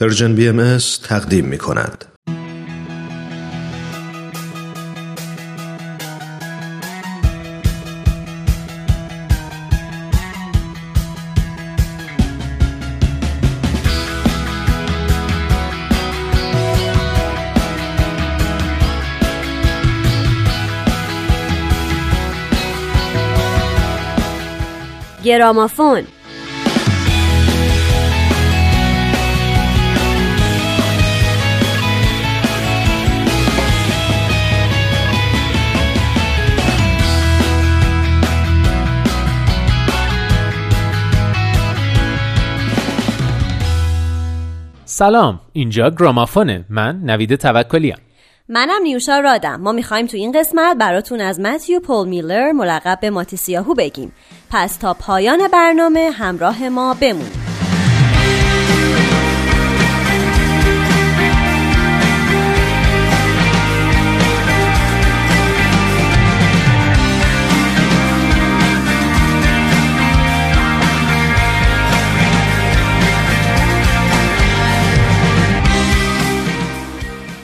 پرژن BMS تقدیم می‌کند. گرامافون سلام، اینجا گرامافونه. من نوید توکلی‌ام. منم نیوشا رادم. ما میخوایم تو این قسمت براتون از متیو پول میلر ملقب به ماتیسیاهو بگیم. پس تا پایان برنامه همراه ما بمونید.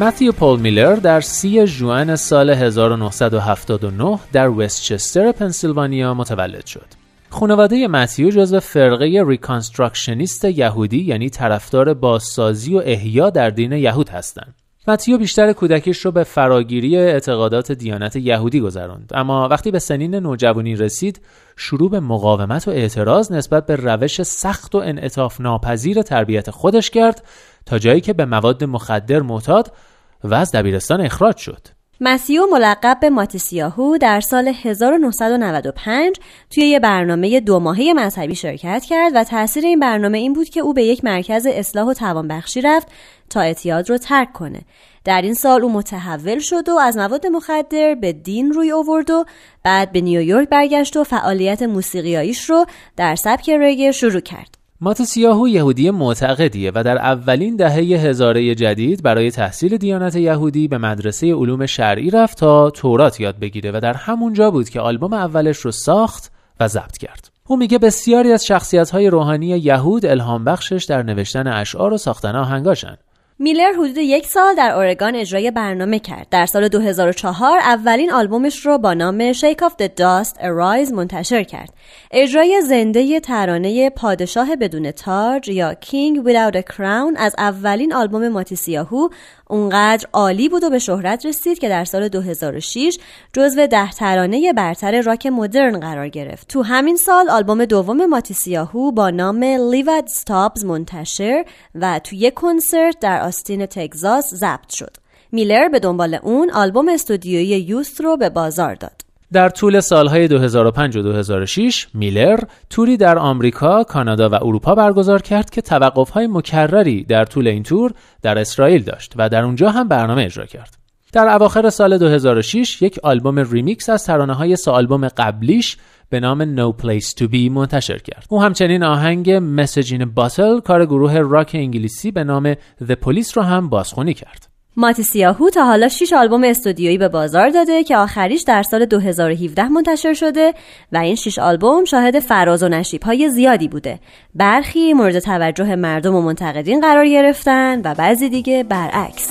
متیو پول میلر در 30 ژوئن سال 1979 در وستچستر پنسیلوانیا متولد شد. خانواده متیو جزو فرقه ریکانستراکشنیست یهودی، یعنی طرفدار بازسازی و احیا در دین یهود هستند. متیو بیشتر کودکیش رو به فراگیری اعتقادات دیانت یهودی گذراند، اما وقتی به سنین نوجوانی رسید، شروع به مقاومت و اعتراض نسبت به روش سخت و انعطاف ناپذیر تربیت خودش کرد، تا جایی که به مواد مخدر معتاد و از دبیرستان اخراج شد. متیو ملقب به ماتیسیاهو در سال 1995 توی یه برنامه 2 ماهه مذهبی شرکت کرد و تأثیر این برنامه این بود که او به یک مرکز اصلاح و توانبخشی رفت تا اعتیاد رو ترک کنه. در این سال او متحول شد و از مواد مخدر به دین روی آورد و بعد به نیویورک برگشت و فعالیت موسیقیاییش رو در سبک رگه شروع کرد. ماتیسیاهو یهودی معتقدیه و در اولین دهه هزاره جدید برای تحصیل دیانت یهودی به مدرسه علوم شرعی رفت تا تورات یاد بگیره و در همونجا بود که آلبوم اولش رو ساخت و ضبط کرد. او میگه بسیاری از شخصیت‌های روحانی یهود الهام بخشش در نوشتن اشعار و ساختن آهنگاشن. میلر حدود 1 سال در اورگان اجرای برنامه کرد. در سال 2004 اولین آلبومش رو با نام Shake off the Dust Arise منتشر کرد. اجرای زنده ترانه پادشاه بدون تاج یا King Without a Crown از اولین آلبوم ماتیسیاهو اونقدر عالی بود و به شهرت رسید که در سال 2006 جزو 10 ترانه برتر راک مدرن قرار گرفت. تو همین سال آلبوم دوم ماتیسیاهو با نام Live at Stops منتشر و تو یک کنسرت در آستین تگزاس ضبط شد. میلر به دنبال اون آلبوم استودیویی یوست رو به بازار داد. در طول سالهای 2005 و 2006 میلر توری در آمریکا، کانادا و اروپا برگزار کرد که توقف‌های مکرری در طول این تور در اسرائیل داشت و در اونجا هم برنامه اجرا کرد. در اواخر سال 2006 یک آلبوم ریمیکس از ترانه‌های سه آلبوم قبلیش به نام No Place to Be منتشر کرد. او همچنین آهنگ Message in a Bottle کار گروه راک انگلیسی به نام The Police رو هم بازخوانی کرد. ماتیسیاهو تا حالا 6 آلبوم استودیویی به بازار داده که آخریش در سال 2017 منتشر شده و این 6 آلبوم شاهد فراز و نشیب‌های زیادی بوده. برخی مورد توجه مردم و منتقدین قرار گرفتن و بعضی دیگه برعکس.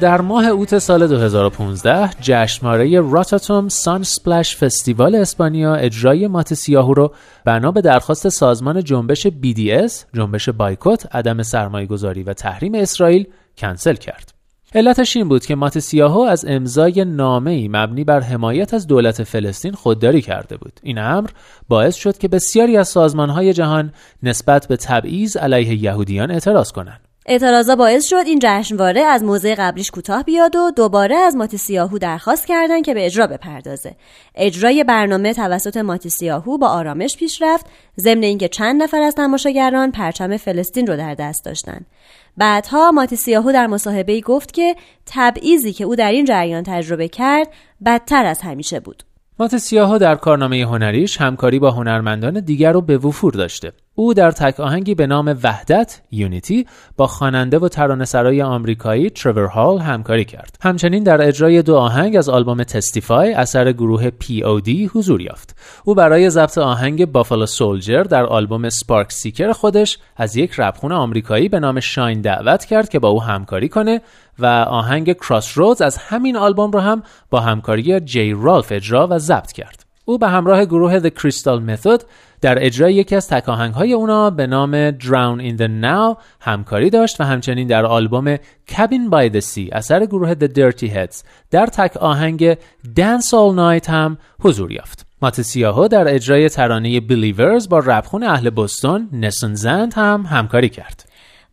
در ماه اوت سال 2015 جشنواره راتاتوم سان سپلش فستیوال اسپانیا اجرای ماتیسیاهو رو بنا به درخواست سازمان جنبش BDS، جنبش بایکوت، عدم سرمایه‌گذاری و تحریم اسرائیل کنسل کرد. علتش این بود که ماتیسیاهو از امضای نامه‌ای مبنی بر حمایت از دولت فلسطین خودداری کرده بود. این امر باعث شد که بسیاری از سازمان‌های جهان نسبت به تبعیض علیه یهودیان اعتراض کنند. اعتراضا باعث شد این جشنواره از موضع قبلیش کوتاه بیاد و دوباره از ماتیسیاهو درخواست کردن که به اجرا بپردازه. اجرای برنامه توسط ماتیسیاهو با آرامش پیش رفت، ضمن اینکه چند نفر از تماشاگران پرچم فلسطین رو در دست داشتن. بعدها ماتیسیاهو در مصاحبه‌ای گفت که تبعیضی که او در این جریان تجربه کرد بدتر از همیشه بود. ماتیسیاهو در کارنامه هنریش همکاری با هنرمندان دیگر رو به وفور داشته. او در تک آهنگی به نام وحدت یونیتی با خواننده و ترانه‌سرای آمریکایی ترور هال همکاری کرد. همچنین در اجرای دو آهنگ از آلبوم تستیفای اثر گروه POD حضور یافت. او برای ضبط آهنگ بافالو سولجر در آلبوم سپارک سیکر خودش از یک رپخون آمریکایی به نام شاین دعوت کرد که با او همکاری کنه و آهنگ کراس رودز از همین آلبوم رو هم با همکاری جی رالف اجرا و ضبط کرد. او به همراه گروه The Crystal Method در اجرای یکی از تکاهنگ‌های اونا به نام Drown in the Now همکاری داشت و همچنین در آلبوم Cabin by the Sea اثر گروه The Dirty Heads در تکاهنگ Dance All Night هم حضور یافت. ماتیسیاهو در اجرای ترانه Believers با رپخون اهل بوستون نسون زند هم همکاری کرد.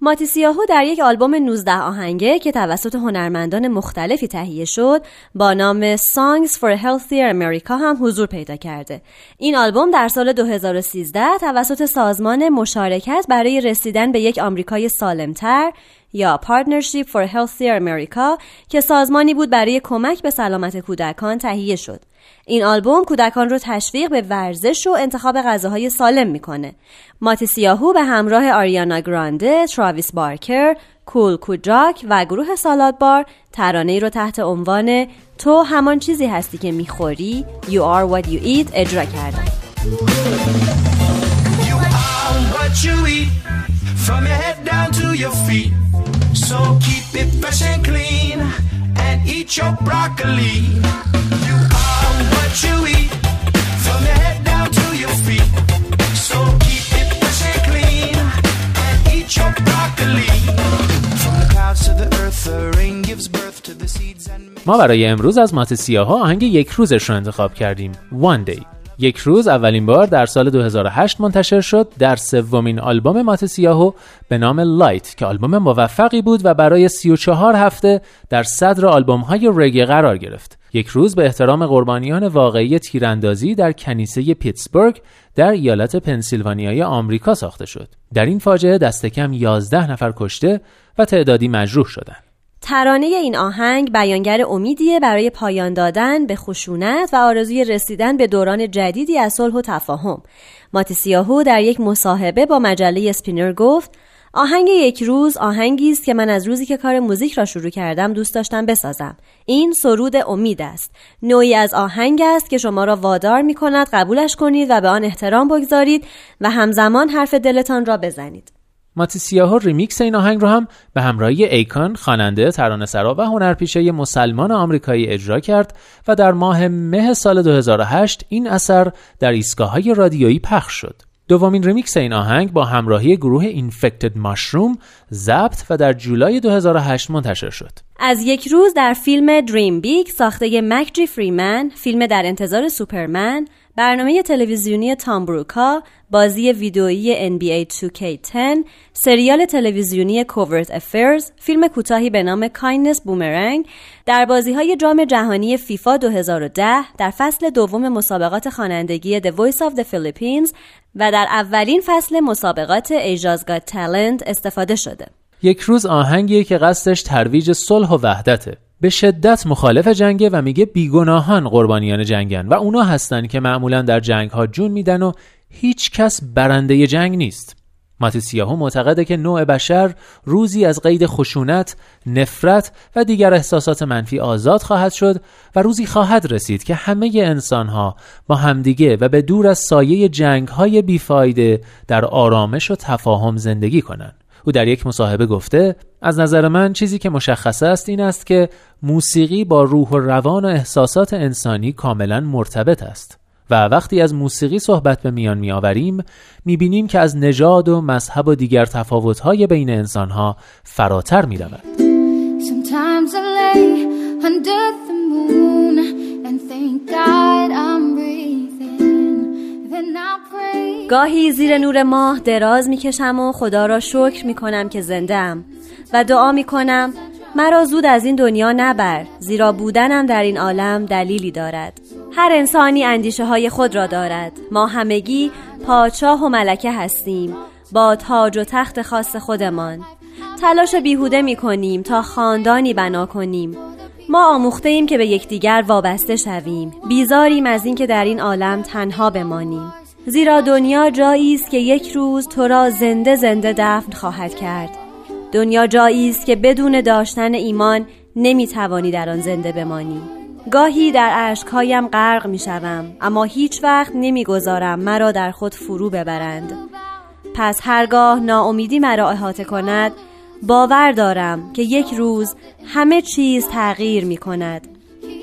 ماتیسیاهو در یک آلبوم 19 آهنگه که توسط هنرمندان مختلفی تهیه شد با نام Songs for a Healthier America هم حضور پیدا کرده. این آلبوم در سال 2013 توسط سازمان مشارکت برای رسیدن به یک آمریکای سالمتر یا Partnership for Healthier America که سازمانی بود برای کمک به سلامت کودکان تهیه شد. این آلبوم کودکان رو تشویق به ورزش و انتخاب غذاهای سالم میکنه. ماتیسیاهو به همراه آریانا گرانده، تراویس بارکر، کول کودجاک و گروه سالاد بار ترانه‌ای رو تحت عنوان تو همان چیزی هستی که میخوری You are what you eat اجرا کردن. You are what you eat from your head down to your feet. So keep it fresh and clean and eat your broccoli. You are what you eat from your head down to your feet. So keep it fresh and clean and eat your broccoli. From the clouds to the earth, the rain gives birth to the seeds and ما برای امروز از ماتیسیاهو آهنگ یک روزش رو انتخاب کردیم. One Day. یک روز اولین بار در سال 2008 منتشر شد در سومین آلبوم ماتیسیاهو به نام لایت که آلبوم موفقی بود و برای 34 هفته در صدر آلبوم‌های رگه قرار گرفت. یک روز به احترام قربانیان واقعی تیراندازی در کنیسه پیتسبورگ در ایالت پنسیلوانیای آمریکا ساخته شد. در این فاجعه دست کم 11 نفر کشته و تعدادی مجروح شدند. ترانه این آهنگ بیانگر امیدیه برای پایان دادن به خشونت و آرزوی رسیدن به دوران جدیدی از صلح و تفاهم. ماتیسیاهو در یک مصاحبه با مجله اسپینر گفت آهنگ یک روز آهنگی است که من از روزی که کار موزیک را شروع کردم دوست داشتم بسازم. این سرود امید است. نوعی از آهنگ است که شما را وادار می کند قبولش کنید و به آن احترام بگذارید و همزمان حرف دلتان را بزنید. ماتیسیاهو ریمیکس این آهنگ رو هم به همراهی ایکان خواننده، ترانه‌سرا و هنرپیشه مسلمان آمریکایی اجرا کرد و در ماه مه سال 2008 این اثر در ایستگاه‌های رادیویی پخش شد. دومین ریمیکس این آهنگ با همراهی گروه اینفکتد ماشروم ضبط و در جولای 2008 منتشر شد. از یک روز در فیلم دریم بیگ ساخته مکجی فریمن، فیلم در انتظار سوپرمن، برنامه تلویزیونی تام بروکا، بازی ویدئویی NBA 2K10، سریال تلویزیونی کوورت افیرز، فیلم کوتاهی به نام کایندنس بومرنگ، در بازی‌های جام جهانی فیفا 2010، در فصل دوم مسابقات خوانندگی The Voice of the Philippines و در اولین فصل مسابقات ایجاز گات تالنت استفاده شده. یک روز آهنگیه که قصدش ترویج صلح و وحدته. به شدت مخالف جنگه و میگه بیگناهان قربانیان جنگن و اونا هستن که معمولا در جنگ‌ها جون میدن و هیچ کس برنده جنگ نیست. ماتیسیاهو معتقده که نوع بشر روزی از قید خشونت، نفرت و دیگر احساسات منفی آزاد خواهد شد و روزی خواهد رسید که همه انسان‌ها با همدیگه و به دور از سایه جنگ‌های بیفایده در آرامش و تفاهم زندگی کنن. او در یک مصاحبه گفته از نظر من چیزی که مشخص است این است که موسیقی با روح و روان و احساسات انسانی کاملا مرتبط است و وقتی از موسیقی صحبت به میان می آوریم می بینیم که از نژاد و مذهب و دیگر تفاوت‌های بین انسان‌ها فراتر می رود. گاهی زیر نور ماه دراز میکشم و خدا را شکر میکنم که زنده‌ام و دعا میکنم مرا زود از این دنیا نبر زیرا بودنم در این عالم دلیلی دارد. هر انسانی اندیشه های خود را دارد. ما همگی پادشاه و ملکه هستیم با تاج و تخت خاص خودمان. تلاش بیهوده می‌کنیم تا خاندانی بنا کنیم. ما آموخته ایم که به یکدیگر وابسته شویم. بیزاریم از این که در این عالم تنها بمانیم. زیرا دنیا جایی است که یک روز تو را زنده زنده دفن خواهد کرد. دنیا جایی است که بدون داشتن ایمان نمی‌توانی در آن زنده بمانی. گاهی در اشک‌هایم غرق می‌شوم، اما هیچ وقت نمی‌گذارم مرا در خود فرو ببرند. پس هرگاه ناامیدی مرا احاطه کند، باور دارم که یک روز همه چیز تغییر می‌کند.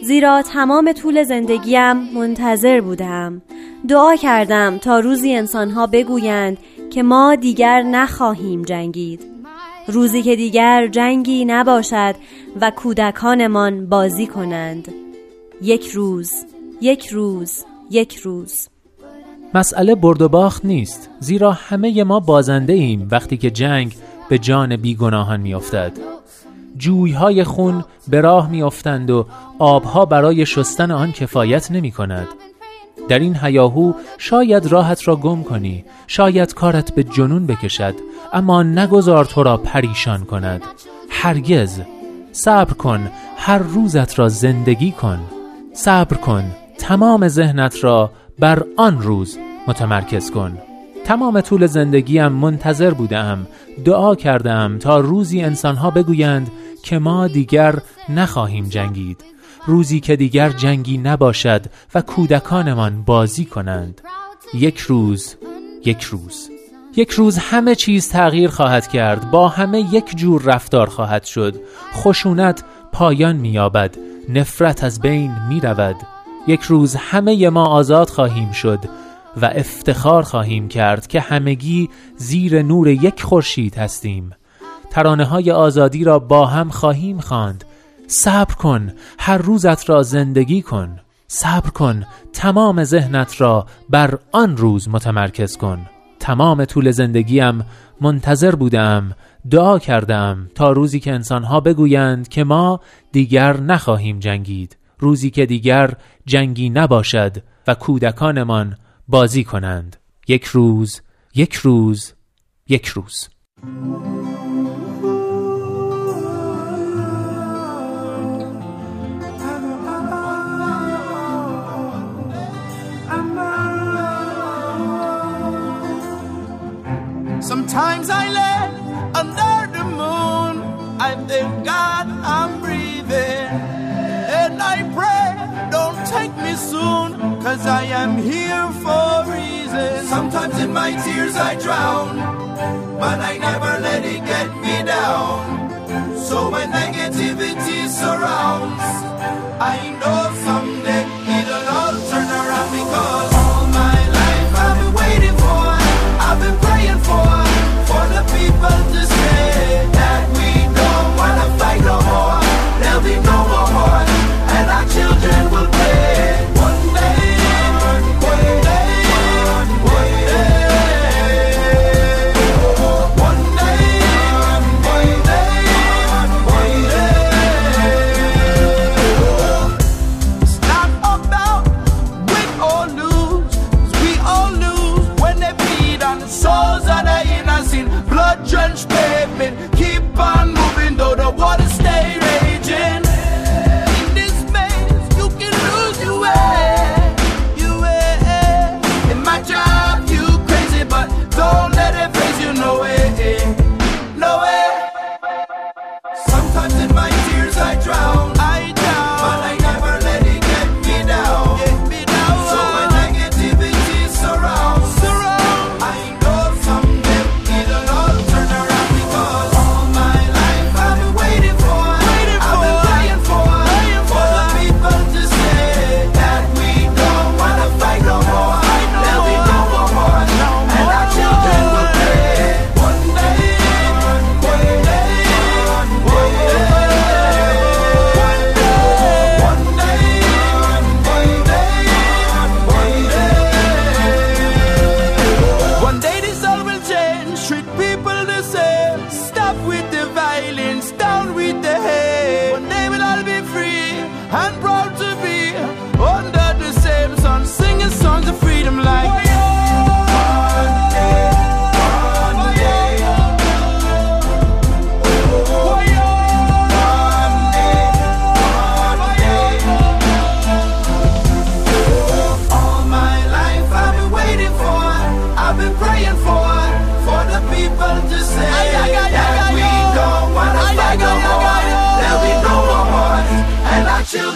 زیرا تمام طول زندگیم منتظر بودم. دعا کردم تا روزی انسان‌ها بگویند که ما دیگر نخواهیم جنگید. روزی که دیگر جنگی نباشد و کودکانمان بازی کنند. یک روز، یک روز، یک روز. مسئله برد و باخت نیست، زیرا همه ما بازنده ایم وقتی که جنگ به جان بیگناهان میافتد. جویهای خون به راه میافتند و آبها برای شستن آن کفایت نمی کند. در این هیاهو شاید راحت را گم کنی، شاید کارت به جنون بکشد، اما نگذار تو را پریشان کند. هرگز. صبر کن، هر روزت را زندگی کن. صبر کن، تمام ذهنت را بر آن روز متمرکز کن. تمام طول زندگیم منتظر بودم، دعا کردم تا روزی انسانها بگویند که ما دیگر نخواهیم جنگید. روزی که دیگر جنگی نباشد و کودکانمان بازی کنند. یک روز، یک روز، یک روز همه چیز تغییر خواهد کرد. با همه یک جور رفتار خواهد شد. خشونت پایان می‌یابد، نفرت از بین می‌رود. یک روز همه ما آزاد خواهیم شد و افتخار خواهیم کرد که همگی زیر نور یک خورشید هستیم. ترانه‌های آزادی را با هم خواهیم خواند. صبر کن، هر روزت را زندگی کن. صبر کن، تمام ذهنت را بر آن روز متمرکز کن. تمام طول زندگیم منتظر بودم، دعا کردم تا روزی که انسانها بگویند که ما دیگر نخواهیم جنگید. روزی که دیگر جنگی نباشد و کودکانمان بازی کنند. یک روز، یک روز، یک روز. Sometimes I lay under the moon, I thank God I'm breathing, and I pray, don't take me soon, cause I am here for a reason. Sometimes in my tears I drown, but I never let it get me down, so when negativity surrounds, I know someday it'll all turn around because all my life I've been waiting for, I've been praying for the people to say that we don't wanna fight no more. There'll be no more war, and our children will play. One day, one day, one day, one day, one day, one day. It's not about win or lose, 'cause we all lose when they bleed on the souls of the innocent. Blood-drenched pavement, keep on moving though the water stay raging. In this maze, you can lose.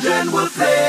children will play.